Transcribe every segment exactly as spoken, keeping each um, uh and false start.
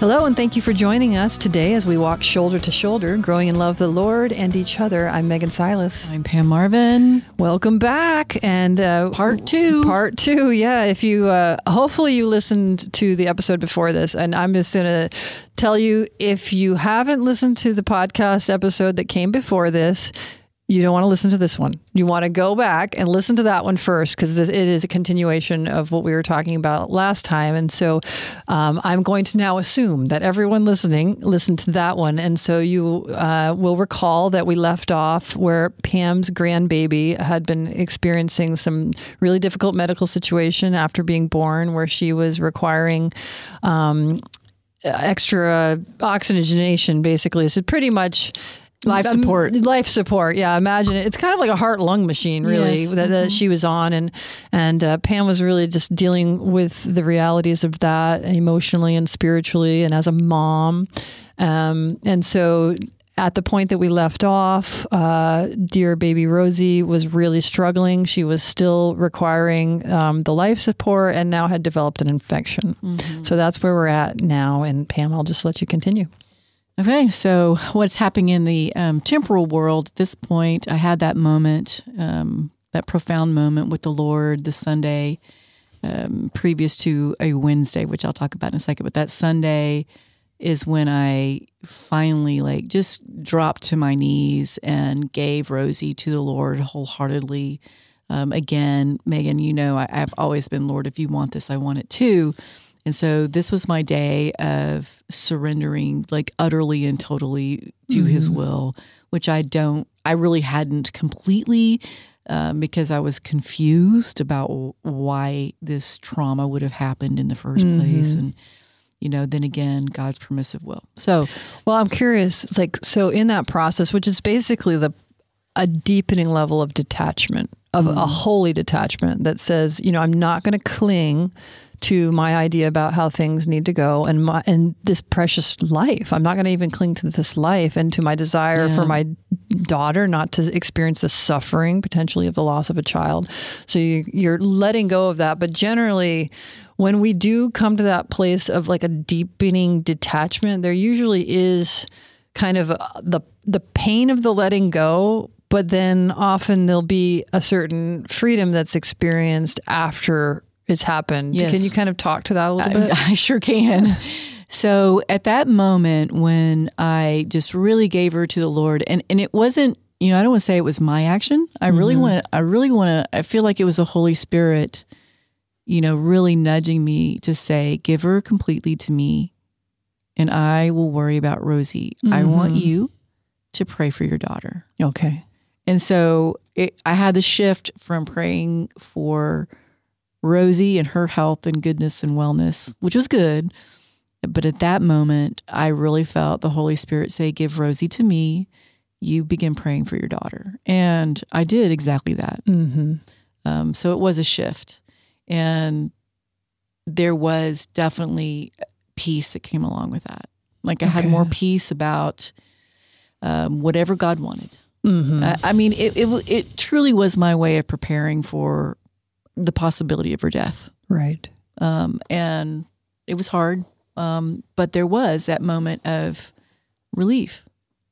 Hello, and thank you for joining us today as we walk shoulder to shoulder, growing in love of the Lord and each other. I'm Megan Silas. I'm Pam Marvin. Welcome back. And uh, part two. Part two, yeah. If you, uh, hopefully you listened to the episode before this, and I'm just going to tell you, if you haven't listened to the podcast episode that came before this, you don't want to listen to this one. You want to go back and listen to that one first, because it is a continuation of what we were talking about last time. And so um, I'm going to now assume that everyone listening listened to that one. And so you uh, will recall that we left off where Pam's grandbaby had been experiencing some really difficult medical situation after being born, where she was requiring um, extra oxygenation, basically. So pretty much... Life support. Um, life support. Yeah. Imagine it. It's kind of like a heart lung machine, really, yes. that, mm-hmm. that she was on. And, and uh, Pam was really just dealing with the realities of that emotionally and spiritually and as a mom. Um, and so at the point that we left off, uh, dear baby Rosie was really struggling. She was still requiring um, the life support and now had developed an infection. Mm-hmm. So that's where we're at now. And Pam, I'll just let you continue. Okay, so what's happening in the um, temporal world at this point, I had that moment, um, that profound moment with the Lord, the Sunday um, previous to a Wednesday, which I'll talk about in a second. But that Sunday is when I finally like just dropped to my knees and gave Rosie to the Lord wholeheartedly. Um, again, Megan, you know, I, I've always been, Lord, if you want this, I want it too. And so this was my day of surrendering, like utterly and totally to mm-hmm. his will, which I don't, I really hadn't completely um, because I was confused about why this trauma would have happened in the first mm-hmm. place. And, you know, then again, God's permissive will. So, well, I'm curious, it's like, so in that process, which is basically the a deepening level of detachment, of mm-hmm. a holy detachment that says, you know, I'm not going to cling to my idea about how things need to go and my, and this precious life. I'm not going to even cling to this life and to my desire yeah. for my daughter not to experience the suffering potentially of the loss of a child. So you, you're letting go of that. But generally, when we do come to that place of like a deepening detachment, there usually is kind of the the pain of the letting go, but then often there'll be a certain freedom that's experienced after it's happened. Yes. Can you kind of talk to that a little I, bit? I sure can. So at that moment when I just really gave her to the Lord, and, and it wasn't, you know, I don't want to say it was my action. I mm-hmm. really want to, I really want to, I feel like it was the Holy Spirit, you know, really nudging me to say, give her completely to me and I will worry about Rosie. Mm-hmm. I want you to pray for your daughter. Okay. And so it, I had the shift from praying for Rosie and her health and goodness and wellness, which was good. But at that moment, I really felt the Holy Spirit say, give Rosie to me. You begin praying for your daughter. And I did exactly that. Mm-hmm. Um, so it was a shift. And there was definitely peace that came along with that. Like I okay. had more peace about um, whatever God wanted. Mm-hmm. I, I mean, it, it it truly was my way of preparing for the possibility of her death. Right. Um, and it was hard. Um, but there was that moment of relief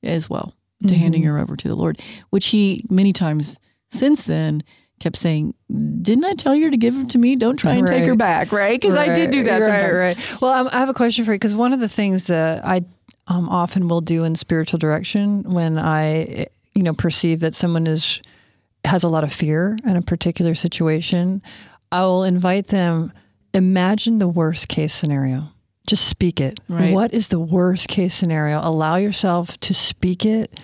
as well to mm-hmm. handing her over to the Lord, which he many times since then kept saying, didn't I tell you to give her to me? Don't try and right. take her back. Right. Cause right. I did do that right, sometimes. Right. Well, um, I have a question for you. Cause one of the things that I um, often will do in spiritual direction when I, you know, perceive that someone is has a lot of fear in a particular situation, I will invite them, imagine the worst case scenario. Just speak it. Right. What is the worst case scenario? Allow yourself to speak it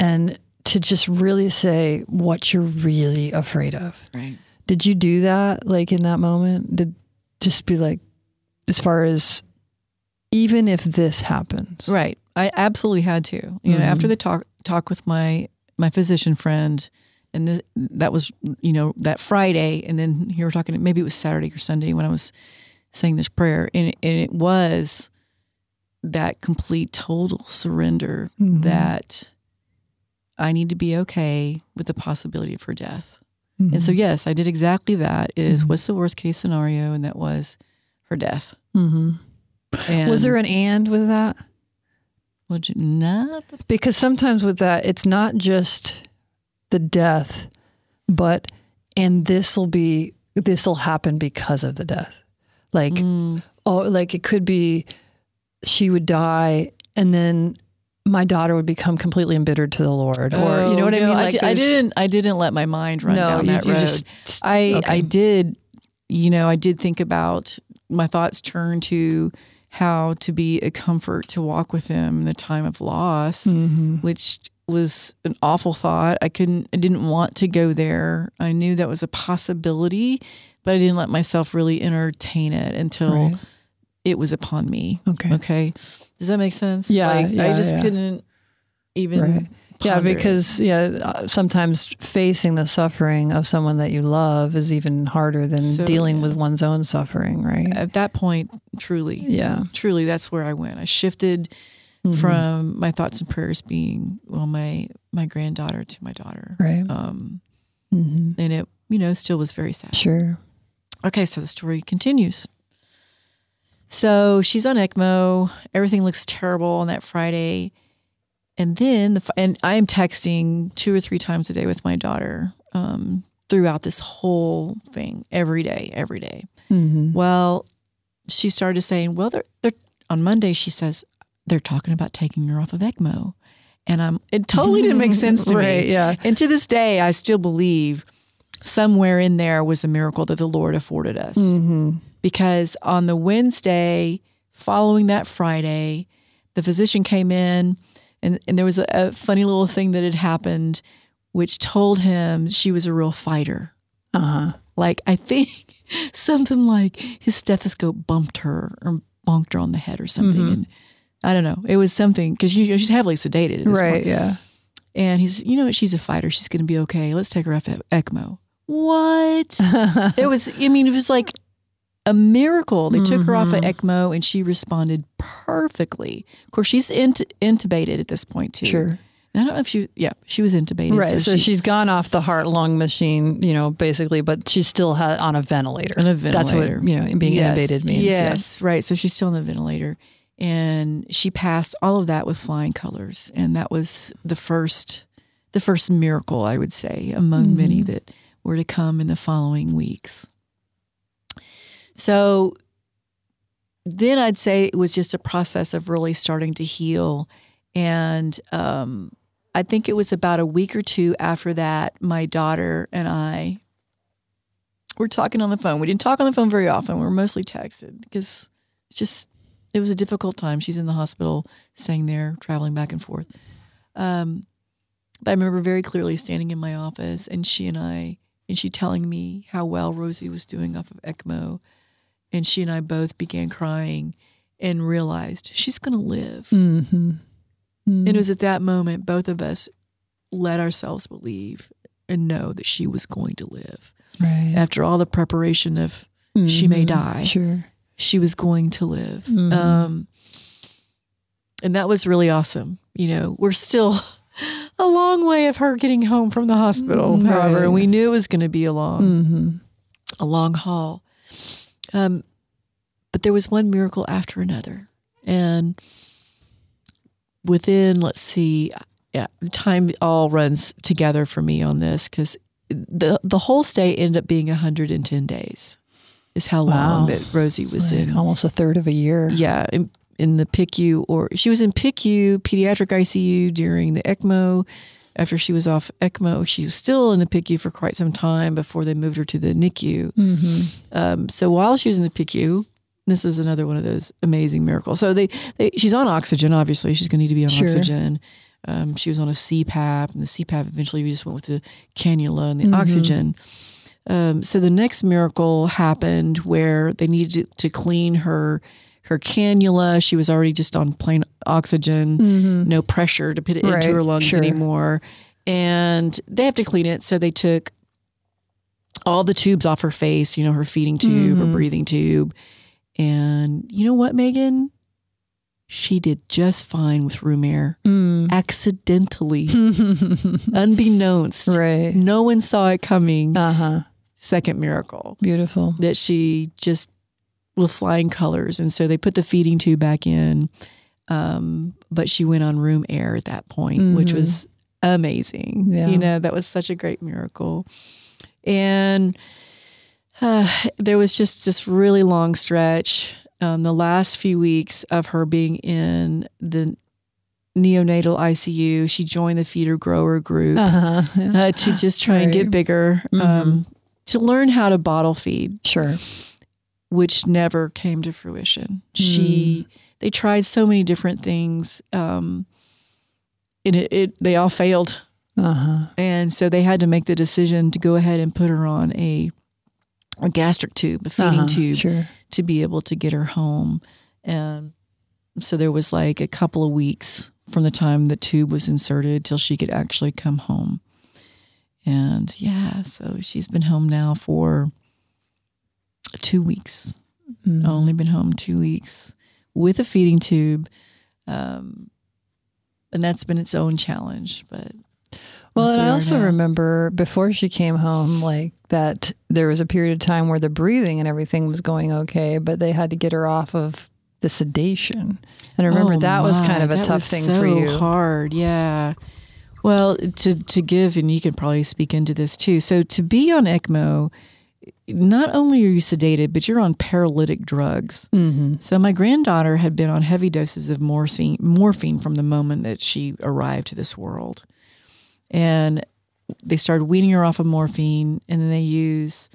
and to just really say what you're really afraid of. Right. Did you do that? Like in that moment, did just be like, as far as even if this happens. Right. I absolutely had to, you mm-hmm. know, after the talk, talk with my, my physician friend, and the, that was, you know, that Friday. And then here we're talking, maybe it was Saturday or Sunday when I was saying this prayer. And it, and it was that complete total surrender mm-hmm. that I need to be okay with the possibility of her death. Mm-hmm. And so, yes, I did exactly that is mm-hmm. what's the worst case scenario? And that was her death. Mm-hmm. And was there an and with that? Would you not? Because sometimes with that, it's not just the death, but and this'll be this'll happen because of the death. Like mm. oh, like it could be she would die and then my daughter would become completely embittered to the Lord, or you know what no, I mean. Like I, did, I didn't, I didn't let my mind run no, down you, that you road. Just, I, okay. I did, you know, I did think about my thoughts turned to how to be a comfort to walk with Him in the time of loss, mm-hmm. which was an awful thought. I couldn't, I didn't want to go there. I knew that was a possibility, but I didn't let myself really entertain it until right. it was upon me. Okay. Okay. Does that make sense? Yeah. Like, yeah I just yeah. couldn't even. Right. Yeah. Because it. yeah, sometimes facing the suffering of someone that you love is even harder than so, dealing yeah. with one's own suffering. Right. At that point, truly. Yeah. Truly. That's where I went. I shifted mm-hmm. from my thoughts and prayers being, well, my, my granddaughter to my daughter. Right. Um, mm-hmm. And it, you know, still was very sad. Sure. Okay. So the story continues. So she's on ECMO. Everything looks terrible on that Friday. And then, the, and I am texting two or three times a day with my daughter um, throughout this whole thing, every day, every day. Mm-hmm. Well, she started saying, well, they're, they're, on Monday, she says, they're talking about taking her off of ECMO. And I'm, it totally didn't make sense to right, me. Yeah. And to this day, I still believe somewhere in there was a miracle that the Lord afforded us. Mm-hmm. Because on the Wednesday following that Friday, the physician came in and, and there was a, a funny little thing that had happened, which told him she was a real fighter. Uh-huh. Like, I think something like his stethoscope bumped her or bonked her on the head or something. Mm-hmm. And I don't know. It was something because she, she's heavily sedated at this right, point. Yeah. And he's, you know what? She's a fighter. She's going to be okay. Let's take her off ECMO. What? It was, I mean, it was like a miracle. They mm-hmm. took her off of ECMO and she responded perfectly. Of course, she's int- intubated at this point too. Sure. And I don't know if she, yeah, she was intubated. Right. So, so she, she's gone off the heart lung machine, you know, basically, but she's still ha- on a ventilator. On a ventilator. That's what, you know, being yes. intubated means. Yes. Yeah. Right. So she's still on the ventilator and she passed all of that with flying colors. And that was the first, the first miracle, I would say, among mm-hmm. many that were to come in the following weeks. So then I'd say it was just a process of really starting to heal. And um, I think it was about a week or two after that, my daughter and I were talking on the phone. We didn't talk on the phone very often. We were mostly texted because it's just, it was a difficult time. She's in the hospital, staying there, traveling back and forth. Um, but I remember very clearly standing in my office and she and I, and she telling me how well Rosie was doing off of ECMO. And she and I both began crying and realized she's going to live. Mm-hmm. Mm-hmm. And it was at that moment, both of us let ourselves believe and know that she was going to live. Right. After all the preparation of mm-hmm. she may die, sure. she was going to live. Mm-hmm. Um, and that was really awesome. You know, we're still a long way of her getting home from the hospital, right. however, and we knew it was going to be a long, mm-hmm. a long haul. Um, but there was one miracle after another, and within, let's see, yeah, time all runs together for me on this because the the whole stay ended up being one hundred ten days, is how wow. long that Rosie was like in, almost a third of a year. Yeah. It, in the P I C U, or she was in P I C U, pediatric I C U during the ECMO. After she was off ECMO, she was still in the P I C U for quite some time before they moved her to the NICU. Mm-hmm. Um, so while she was in the P I C U, this is another one of those amazing miracles. So they, they she's on oxygen, obviously. She's going to need to be on sure. oxygen. Um, she was on a C PAP, and the C PAP eventually we just went with the cannula and the mm-hmm. oxygen. Um, so the next miracle happened where they needed to, to clean her her cannula. She was already just on plain oxygen, mm-hmm. no pressure to put it right. into her lungs sure. anymore. And they have to clean it. So they took all the tubes off her face, you know, her feeding tube, mm-hmm. her breathing tube. And you know what, Megan? She did just fine with room air, mm. accidentally, unbeknownst. Right. No one saw it coming. Uh-huh. Second miracle. Beautiful. That she just with flying colors. And so they put the feeding tube back in. Um, but she went on room air at that point, mm-hmm. which was amazing. Yeah. You know, that was such a great miracle. And uh, there was just this really long stretch, um, the last few weeks of her being in the neonatal I C U. She joined the feeder grower group uh-huh. yeah. uh, to just try right. and get bigger, mm-hmm. um, to learn how to bottle feed. Sure. Which never came to fruition. Mm. She, they tried so many different things, um, and it, it they all failed. Uh-huh. And so they had to make the decision to go ahead and put her on a a gastric tube, a feeding uh-huh, tube, sure. to be able to get her home. And so there was like a couple of weeks from the time the tube was inserted till she could actually come home. And yeah, so she's been home now for two weeks. Mm-hmm. Only been home two weeks with a feeding tube. Um, and that's been its own challenge. But well, and I also now. remember before she came home, like that there was a period of time where the breathing and everything was going okay, but they had to get her off of the sedation. And I remember oh that my, was kind of a tough thing so for you. Hard, yeah. Well, to to give, and you can probably speak into this too. So to be on ECMO, not only are you sedated, but you're on paralytic drugs. Mm-hmm. So my granddaughter had been on heavy doses of morphine, morphine from the moment that she arrived to this world. And they started weaning her off of morphine, and then they use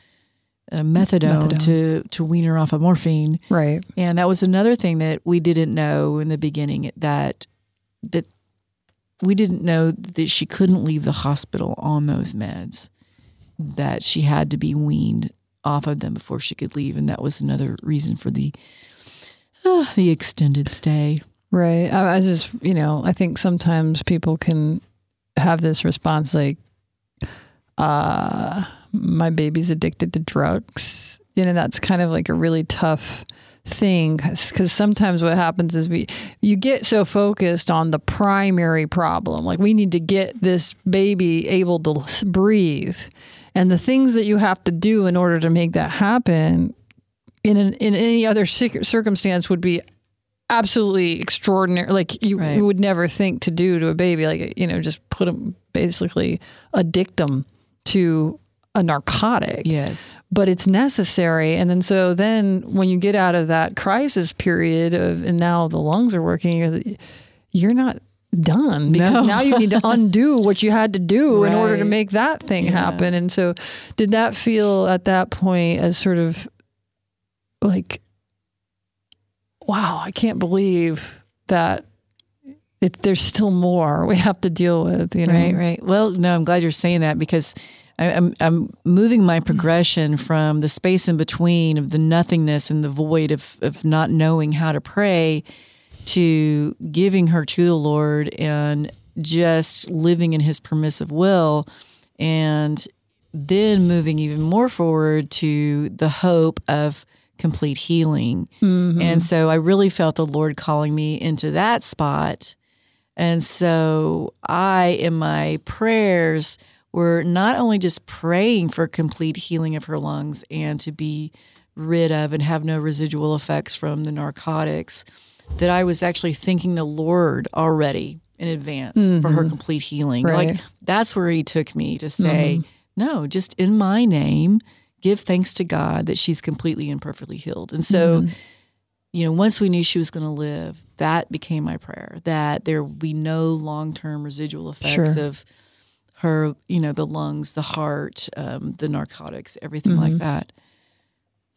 uh, methadone, methadone. To, to wean her off of morphine. Right. And that was another thing that we didn't know in the beginning, that that we didn't know that she couldn't leave the hospital on those meds, that she had to be weaned off of them before she could leave. And that was another reason for the uh, the extended stay. Right. I, I just, you know, I think sometimes people can have this response like, uh, my baby's addicted to drugs. You know, that's kind of like a really tough thing, because sometimes what happens is we you get so focused on the primary problem. Like, we need to get this baby able to breathe. And the things that you have to do in order to make that happen in an, in any other circumstance would be absolutely extraordinary. Like you, right. you would never think to do to a baby, like, you know, just put them, basically addict them to a narcotic. Yes. But it's necessary. And then, so then when you get out of that crisis period of, and now the lungs are working, you're, you're not done, because no. now you need to undo what you had to do right. in order to make that thing yeah. happen. And so did that feel at that point as sort of like, wow, I can't believe that it, there's still more we have to deal with, you know? Right, right. Well, no, I'm glad you're saying that, because I, I'm I'm moving my progression from the space in between of the nothingness and the void of, of not knowing how to pray to giving her to the Lord and just living in his permissive will, and then moving even more forward to the hope of complete healing. Mm-hmm. And so I really felt the Lord calling me into that spot. And so I, in my prayers, were not only just praying for complete healing of her lungs and to be rid of and have no residual effects from the narcotics, that I was actually thanking the Lord already in advance mm-hmm. for her complete healing. Right. Like, that's where he took me to say, mm-hmm. no, just in my name, give thanks to God that she's completely and perfectly healed. And so, mm-hmm. you know, once we knew she was going to live, that became my prayer, that there would be no long-term residual effects sure. of her, you know, the lungs, the heart, um, the narcotics, everything mm-hmm. like that.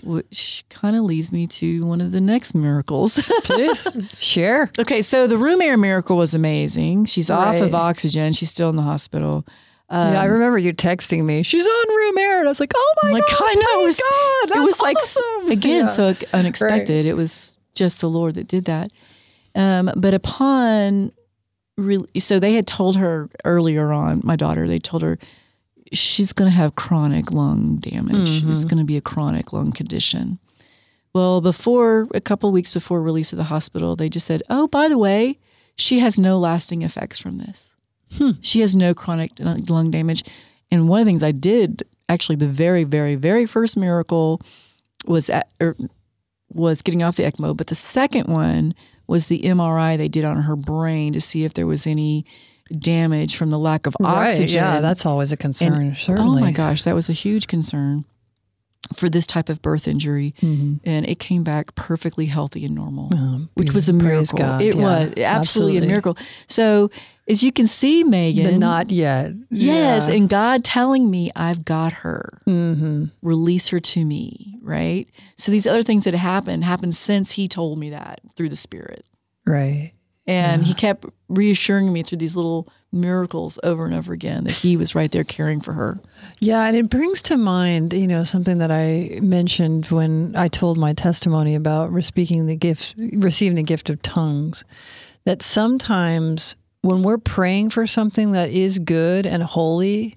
Which kind of leads me to one of the next miracles. Sure. Okay, so the room air miracle was amazing. She's right. off of oxygen. She's still in the hospital. Um, yeah, I remember you texting me, she's on room air. And I was like, oh, my, my gosh, God, no, it was, God, that's it was awesome. Like, again, yeah. so unexpected. Right. It was just the Lord that did that. Um, but upon, re- so they had told her earlier on, my daughter, they told her, she's going to have chronic lung damage. Mm-hmm. It's going to be a chronic lung condition. Well, before, a couple of weeks before release of the hospital, they just said, oh, by the way, she has no lasting effects from this. Hmm. She has no chronic lung damage. And one of the things I did, actually the very, very, very first miracle was at, er, was getting off the ECMO, but the second one was the M R I they did on her brain to see if there was any damage from the lack of oxygen. Right, yeah, that's always a concern, and, certainly. Oh, my gosh, that was a huge concern for this type of birth injury. Mm-hmm. And it came back perfectly healthy and normal, oh, which was a miracle. God, it yeah, was absolutely, absolutely a miracle. So as you can see, Megan. The not yet. Yes, yeah. And God telling me, I've got her. Mm-hmm. Release her to me, right? So these other things that happened, happened since he told me that through the Spirit. Right. And yeah. he kept reassuring me through these little miracles over and over again that he was right there caring for her. Yeah, and it brings to mind, you know, something that I mentioned when I told my testimony about speaking the gift, receiving the gift of tongues, that sometimes when we're praying for something that is good and holy,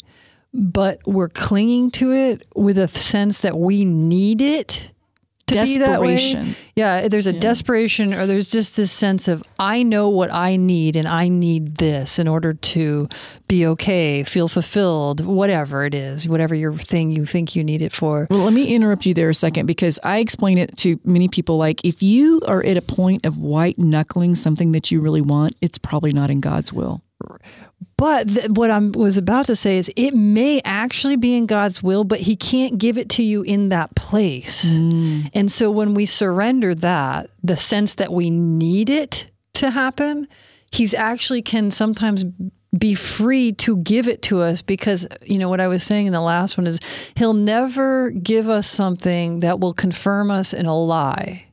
but we're clinging to it with a sense that we need it to be that way. Yeah, there's a yeah. desperation, or there's just this sense of, I know what I need, and I need this in order to be okay, feel fulfilled, whatever it is, whatever your thing you think you need it for. Well, let me interrupt you there a second, because I explain it to many people, like, if you are at a point of white knuckling something that you really want, it's probably not in God's will. But th- what I was about to say is it may actually be in God's will, but he can't give it to you in that place. Mm. And so when we surrender that, the sense that we need it to happen, he's actually can sometimes be free to give it to us, because, you know, what I was saying in the last one is he'll never give us something that will confirm us in a lie.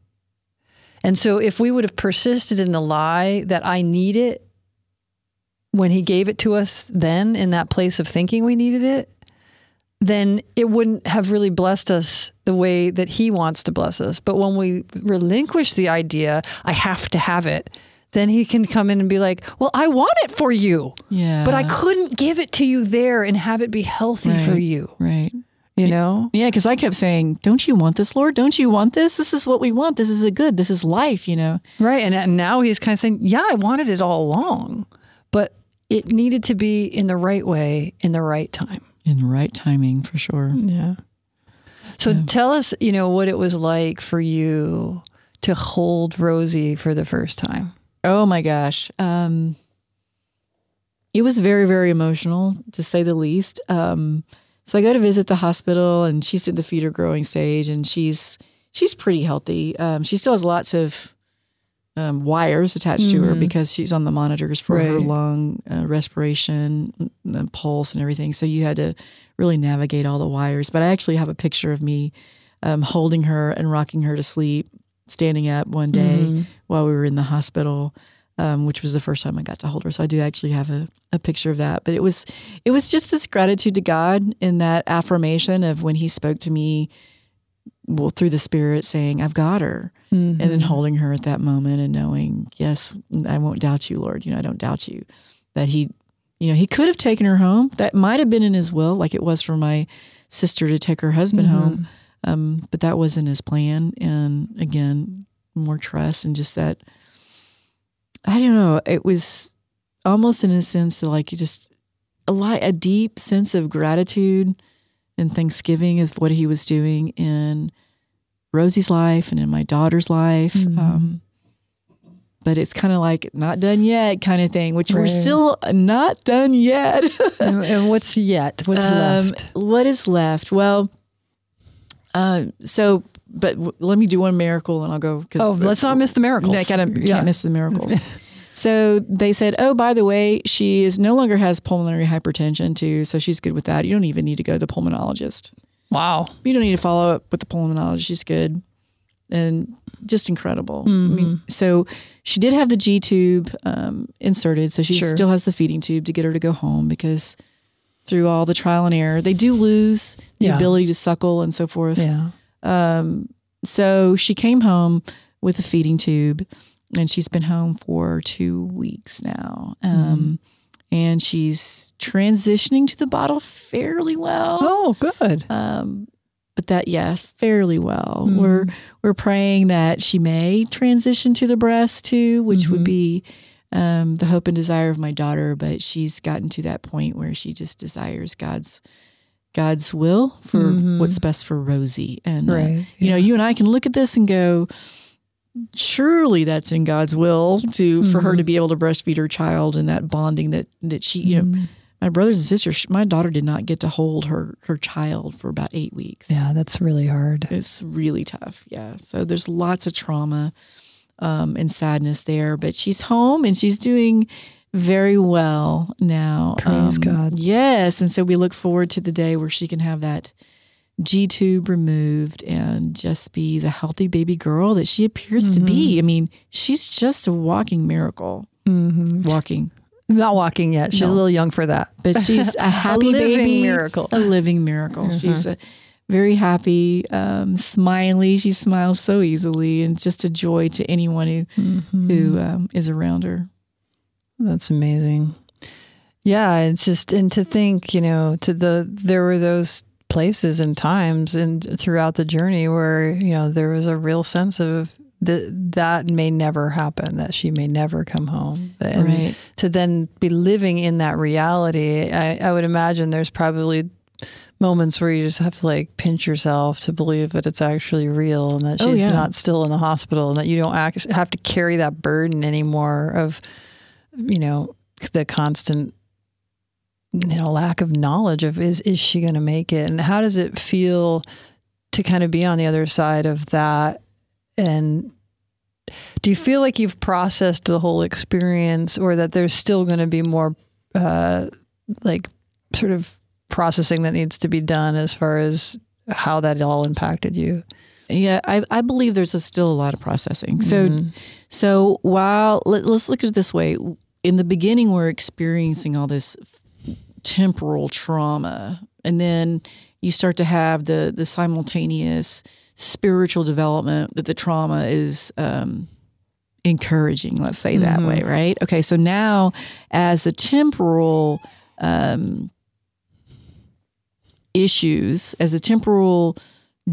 And so if we would have persisted in the lie that I need it, when he gave it to us then in that place of thinking we needed it, then it wouldn't have really blessed us the way that he wants to bless us. But when we relinquish the idea, I have to have it, then he can come in and be like, well, I want it for you, yeah. but I couldn't give it to you there and have it be healthy right. for you. Right. You know? Yeah, because I kept saying, don't you want this, Lord? Don't you want this? This is what we want. This is a good. This is life, you know? Right. And, and now he's kind of saying, yeah, I wanted it all along, but it needed to be in the right way, in the right time. In the right timing, for sure. Yeah. So yeah. tell us, you know, what it was like for you to hold Rosie for the first time. Oh, my gosh. Um, it was very, very emotional, to say the least. Um, so I go to visit the hospital, and she's at the feeder growing stage, and she's she's pretty healthy. Um, she still has lots of Um, wires attached mm-hmm. to her because she's on the monitors for right. her lung uh, respiration, the pulse and everything. So you had to really navigate all the wires. But I actually have a picture of me um, holding her and rocking her to sleep, standing up one day mm-hmm. while we were in the hospital, um, which was the first time I got to hold her. So I do actually have a, a picture of that. But it was it was just this gratitude to God in that affirmation of when he spoke to me, well, through the Spirit, saying, I've got her. Mm-hmm. And then holding her at that moment and knowing, yes, I won't doubt you, Lord. You know, I don't doubt you. That he, you know, he could have taken her home. That might have been in his will, like it was for my sister to take her husband mm-hmm. home. Um, but that wasn't his plan. And again, more trust and just that, I don't know, it was almost in a sense that like you just, a, lot, a deep sense of gratitude and thanksgiving is what he was doing in Rosie's life and in my daughter's life. Mm-hmm. Um, but it's kind of like not done yet kind of thing, which right. we're still not done yet. and, and what's yet? What's um, left? What is left? Well, uh, so, but w- let me do one miracle and I'll go. Cause oh, let's not miss the miracles. I gotta, yeah. can't miss the miracles. So they said, oh, by the way, she is no longer has pulmonary hypertension too, so she's good with that. You don't even need to go to the pulmonologist. Wow. You don't need to follow up with the pulmonologist. She's good. And just incredible. Mm-hmm. I mean, so she did have the G-tube um, inserted, so she sure. still has the feeding tube to get her to go home because through all the trial and error, they do lose the yeah. ability to suckle and so forth. Yeah. Um, so she came home with a feeding tube. And she's been home for two weeks now. Um, mm. And she's transitioning to the bottle fairly well. Oh, good. Um, but that, yeah, fairly well. Mm. We're we're praying that she may transition to the breast too, which mm-hmm. would be um, the hope and desire of my daughter. But she's gotten to that point where she just desires God's God's will for mm-hmm. what's best for Rosie. And, right. uh, you yeah. know, you and I can look at this and go, surely that's in God's will to, mm-hmm. for her to be able to breastfeed her child, and that bonding that, that she, you mm-hmm. know, my brothers and sisters, my daughter did not get to hold her, her child for about eight weeks. Yeah. That's really hard. It's really tough. Yeah. So there's lots of trauma um, and sadness there, but she's home and she's doing very well now. Praise um, God. Yes. And so we look forward to the day where she can have that G-tube removed and just be the healthy baby girl that she appears mm-hmm. to be. I mean, she's just a walking miracle. Mm-hmm. Walking. Not walking yet. She's no. a little young for that. But she's a happy a living baby. Miracle. A living miracle. Mm-hmm. She's a very happy, um, smiley. She smiles so easily and just a joy to anyone who, mm-hmm. who um, is around her. That's amazing. Yeah, it's just, and to think, you know, to the, there were those places and times and throughout the journey where, you know, there was a real sense of that that may never happen, that she may never come home. And right. to then be living in that reality, I, I would imagine there's probably moments where you just have to like pinch yourself to believe that it's actually real and that she's oh, yeah. not still in the hospital and that you don't act, have to carry that burden anymore of, you know, the constant, you know, lack of knowledge of is, is she going to make it? And how does it feel to kind of be on the other side of that? And do you feel like you've processed the whole experience, or that there's still going to be more, uh, like sort of processing that needs to be done as far as how that all impacted you? Yeah, I, I believe there's a, still a lot of processing. So, mm-hmm. so while let, let's look at it this way, in the beginning, we're experiencing all this f- temporal trauma, and then you start to have the the simultaneous spiritual development that the trauma is um, encouraging. Let's say that mm-hmm. way, right? Okay, so now as the temporal um, issues, as the temporal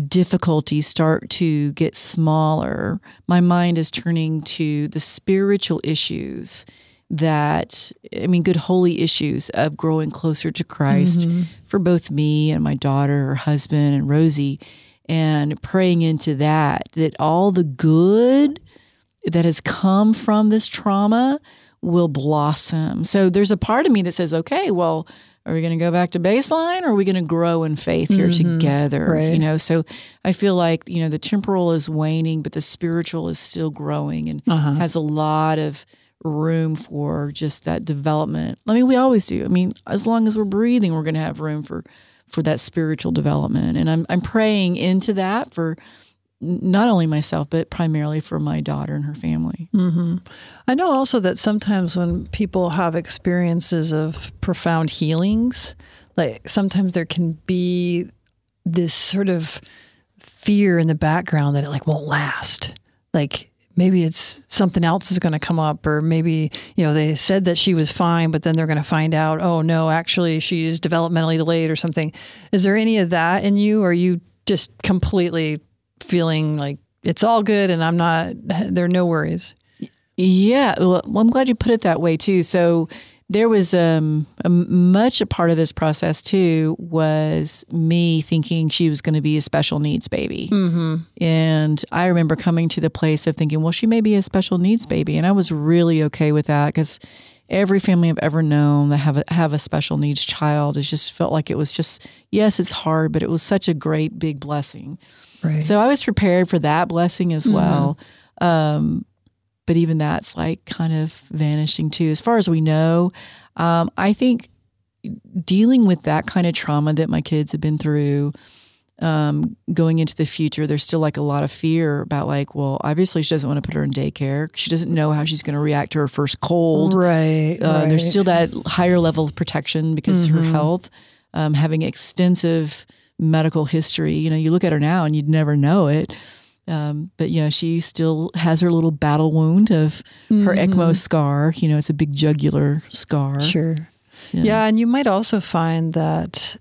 difficulties start to get smaller, my mind is turning to the spiritual issues that, I mean, good holy issues of growing closer to Christ mm-hmm. for both me and my daughter, her husband, and Rosie, and praying into that, that all the good that has come from this trauma will blossom. So there's a part of me that says, okay, well, are we going to go back to baseline, or are we going to grow in faith here mm-hmm, together? Right. You know, so I feel like, you know, the temporal is waning, but the spiritual is still growing and uh-huh. has a lot of room for just that development. I mean, we always do. I mean, as long as we're breathing, we're going to have room for, for that spiritual development. And I'm, I'm praying into that for not only myself, but primarily for my daughter and her family. Mm-hmm. I know also that sometimes when people have experiences of profound healings, like sometimes there can be this sort of fear in the background that it like won't last. Like maybe it's something else is going to come up, or maybe, you know, they said that she was fine, but then they're going to find out, oh no, actually she's developmentally delayed or something. Is there any of that in you? Or are you just completely feeling like it's all good and I'm not, there are no worries? Yeah. Well, I'm glad you put it that way too. So there was um, a, much a part of this process too was me thinking she was going to be a special needs baby. Mm-hmm. And I remember coming to the place of thinking, well, she may be a special needs baby. And I was really okay with that, because every family I've ever known that have a, have a special needs child, it just felt like it was just, yes, it's hard, but it was such a great big blessing. Right. So I was prepared for that blessing as well. Mm-hmm. Um, but even that's like kind of vanishing too. As far as we know, um, I think dealing with that kind of trauma that my kids have been through, um, going into the future, there's still like a lot of fear about like, well, obviously she doesn't want to put her in daycare. She doesn't know how she's going to react to her first cold. Right, uh, right. There's still that higher level of protection because mm-hmm. her health, um, having extensive medical history. You know, you look at her now and you'd never know it. Um, but yeah, she still has her little battle wound of mm-hmm. her ECMO scar. You know, it's a big jugular scar. Sure. Yeah. yeah. And you might also find that,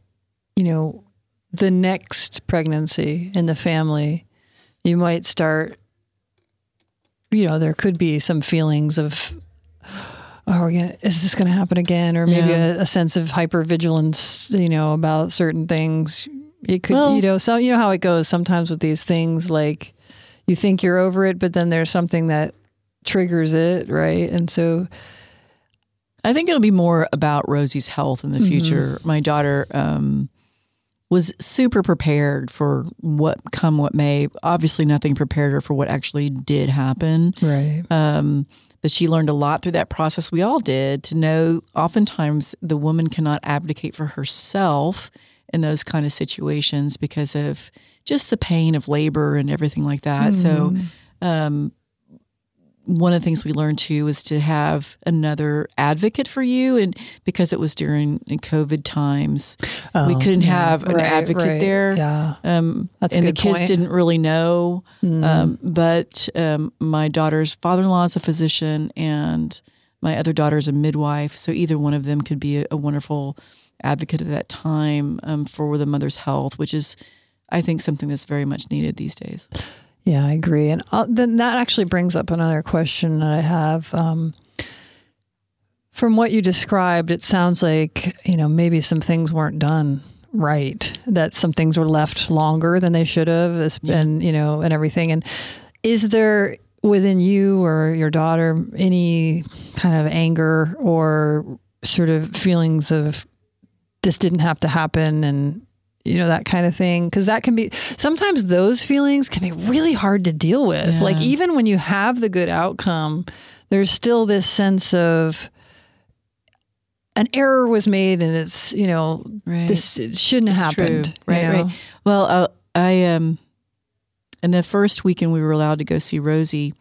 you know, the next pregnancy in the family, you might start, you know, there could be some feelings of, oh, we're gonna, is this going to happen again? Or maybe yeah. a, a sense of hypervigilance, you know, about certain things. It could, well, you know, so you know how it goes sometimes with these things, like you think you're over it, but then there's something that triggers it, right? And so I think it'll be more about Rosie's health in the future. Mm-hmm. My daughter um, was super prepared for what come what may. Obviously, nothing prepared her for what actually did happen. Right. Um, but she learned a lot through that process. We all did, to know oftentimes the woman cannot advocate for herself in those kind of situations because of just the pain of labor and everything like that. Mm-hmm. So um, one of the things we learned too is to have another advocate for you. And because it was during COVID times, oh, we couldn't yeah. have an right, advocate right. there. Yeah. Um, That's and a good the kids point. Didn't really know. Mm. Um, but um, my daughter's father-in-law is a physician and my other daughter is a midwife. So either one of them could be a, a wonderful advocate at that time um, for the mother's health, which is, I think, something that's very much needed these days. Yeah, I agree. And I'll, then that actually brings up another question that I have. Um, from what you described, it sounds like, you know, maybe some things weren't done right, that some things were left longer than they should have, and, yeah. you know, and everything. And is there within you or your daughter any kind of anger or sort of feelings of this didn't have to happen and, you know, that kind of thing? Because that can be, sometimes those feelings can be really hard to deal with. Yeah. Like even when you have the good outcome, there's still this sense of an error was made and it's, you know, right. this it shouldn't have happened. True. Right, you know? Right. Well, uh, I, um, and the first weekend we were allowed to go see Rosie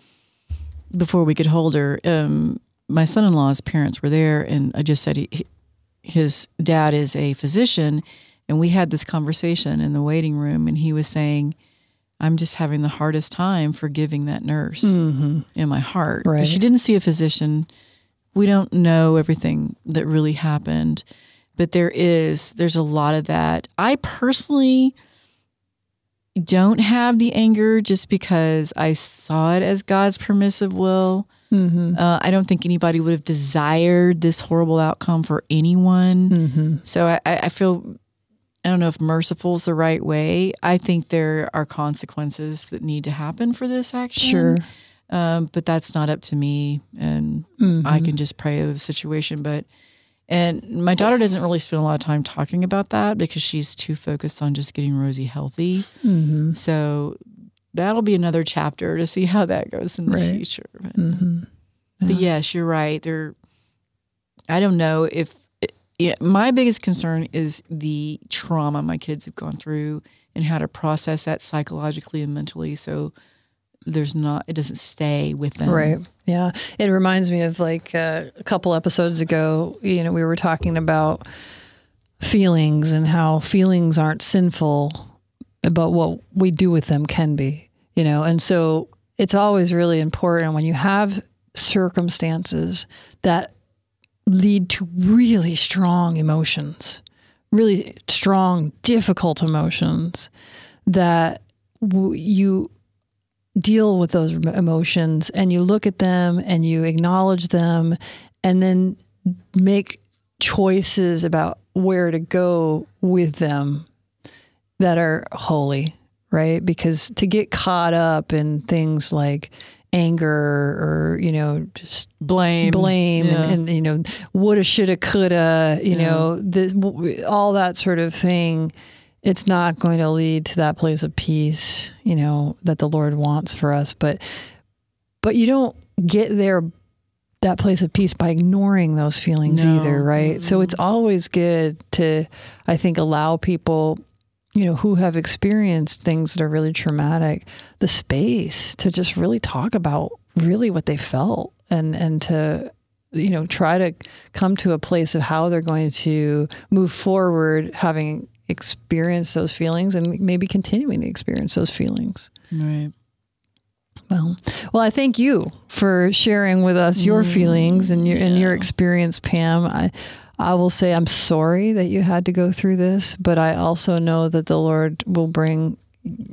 before we could hold her. Um, my son-in-law's parents were there and I just said, he, his dad is a physician. And we had this conversation in the waiting room, and he was saying, I'm just having the hardest time forgiving that nurse mm-hmm. in my heart. Right. 'Cause she didn't see a physician. We don't know everything that really happened, but there is, there's a lot of that. I personally don't have the anger just because I saw it as God's permissive will. Mm-hmm. Uh, I don't think anybody would have desired this horrible outcome for anyone. Mm-hmm. So I, I feel... I don't know if merciful is the right way. I think there are consequences that need to happen for this action. Sure. Um, but that's not up to me. And mm-hmm. I can just pray over the situation. But, and my daughter doesn't really spend a lot of time talking about that because she's too focused on just getting Rosie healthy. Mm-hmm. So that'll be another chapter to see how that goes in the right. future. But, mm-hmm. yeah. but yes, you're right. There, I don't know if, Yeah, my biggest concern is the trauma my kids have gone through and how to process that psychologically and mentally. So there's not, it doesn't stay with them. Right. Yeah. It reminds me of like uh, a couple episodes ago, you know, we were talking about feelings and how feelings aren't sinful, but what we do with them can be, you know? And so it's always really important when you have circumstances that lead to really strong emotions, really strong, difficult emotions, that w- you deal with those emotions and you look at them and you acknowledge them and then make choices about where to go with them that are holy, right? Because to get caught up in things like anger or, you know, just blame, blame yeah. and, and, you know, woulda, shoulda, coulda, you yeah. know, this, all that sort of thing, it's not going to lead to that place of peace, you know, that the Lord wants for us. But, but you don't get there, that place of peace, by ignoring those feelings no. either. Right. Mm-hmm. So it's always good to, I think, allow people, you know, who have experienced things that are really traumatic, the space to just really talk about really what they felt and, and to, you know, try to come to a place of how they're going to move forward, having experienced those feelings and maybe continuing to experience those feelings. Right. Well, well, I thank you for sharing with us your mm, feelings and your, yeah. and your experience, Pam. I, I will say I'm sorry that you had to go through this, but I also know that the Lord will bring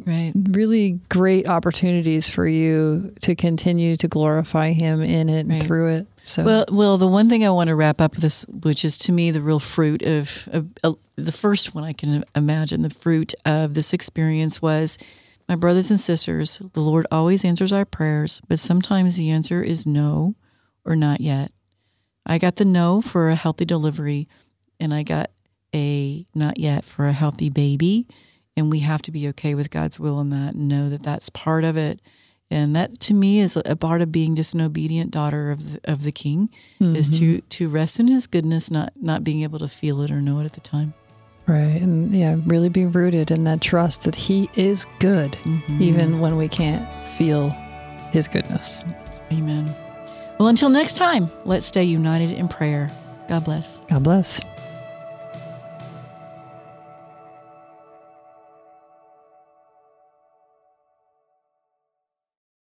right. really great opportunities for you to continue to glorify Him in it and right. through it. So. Well, well, the one thing I want to wrap up with this, which is to me the real fruit of, of uh, the first one I can imagine, the fruit of this experience was, my brothers and sisters, the Lord always answers our prayers, but sometimes the answer is no or not yet. I got the no for a healthy delivery, and I got a not yet for a healthy baby, and we have to be okay with God's will in that and know that that's part of it. And that, to me, is a part of being just an obedient daughter of the, of the King, mm-hmm. is to, to rest in His goodness, not not being able to feel it or know it at the time. Right, and yeah, really be rooted in that trust that He is good, mm-hmm. even when we can't feel His goodness. Amen. Well, until next time, let's stay united in prayer. God bless. God bless.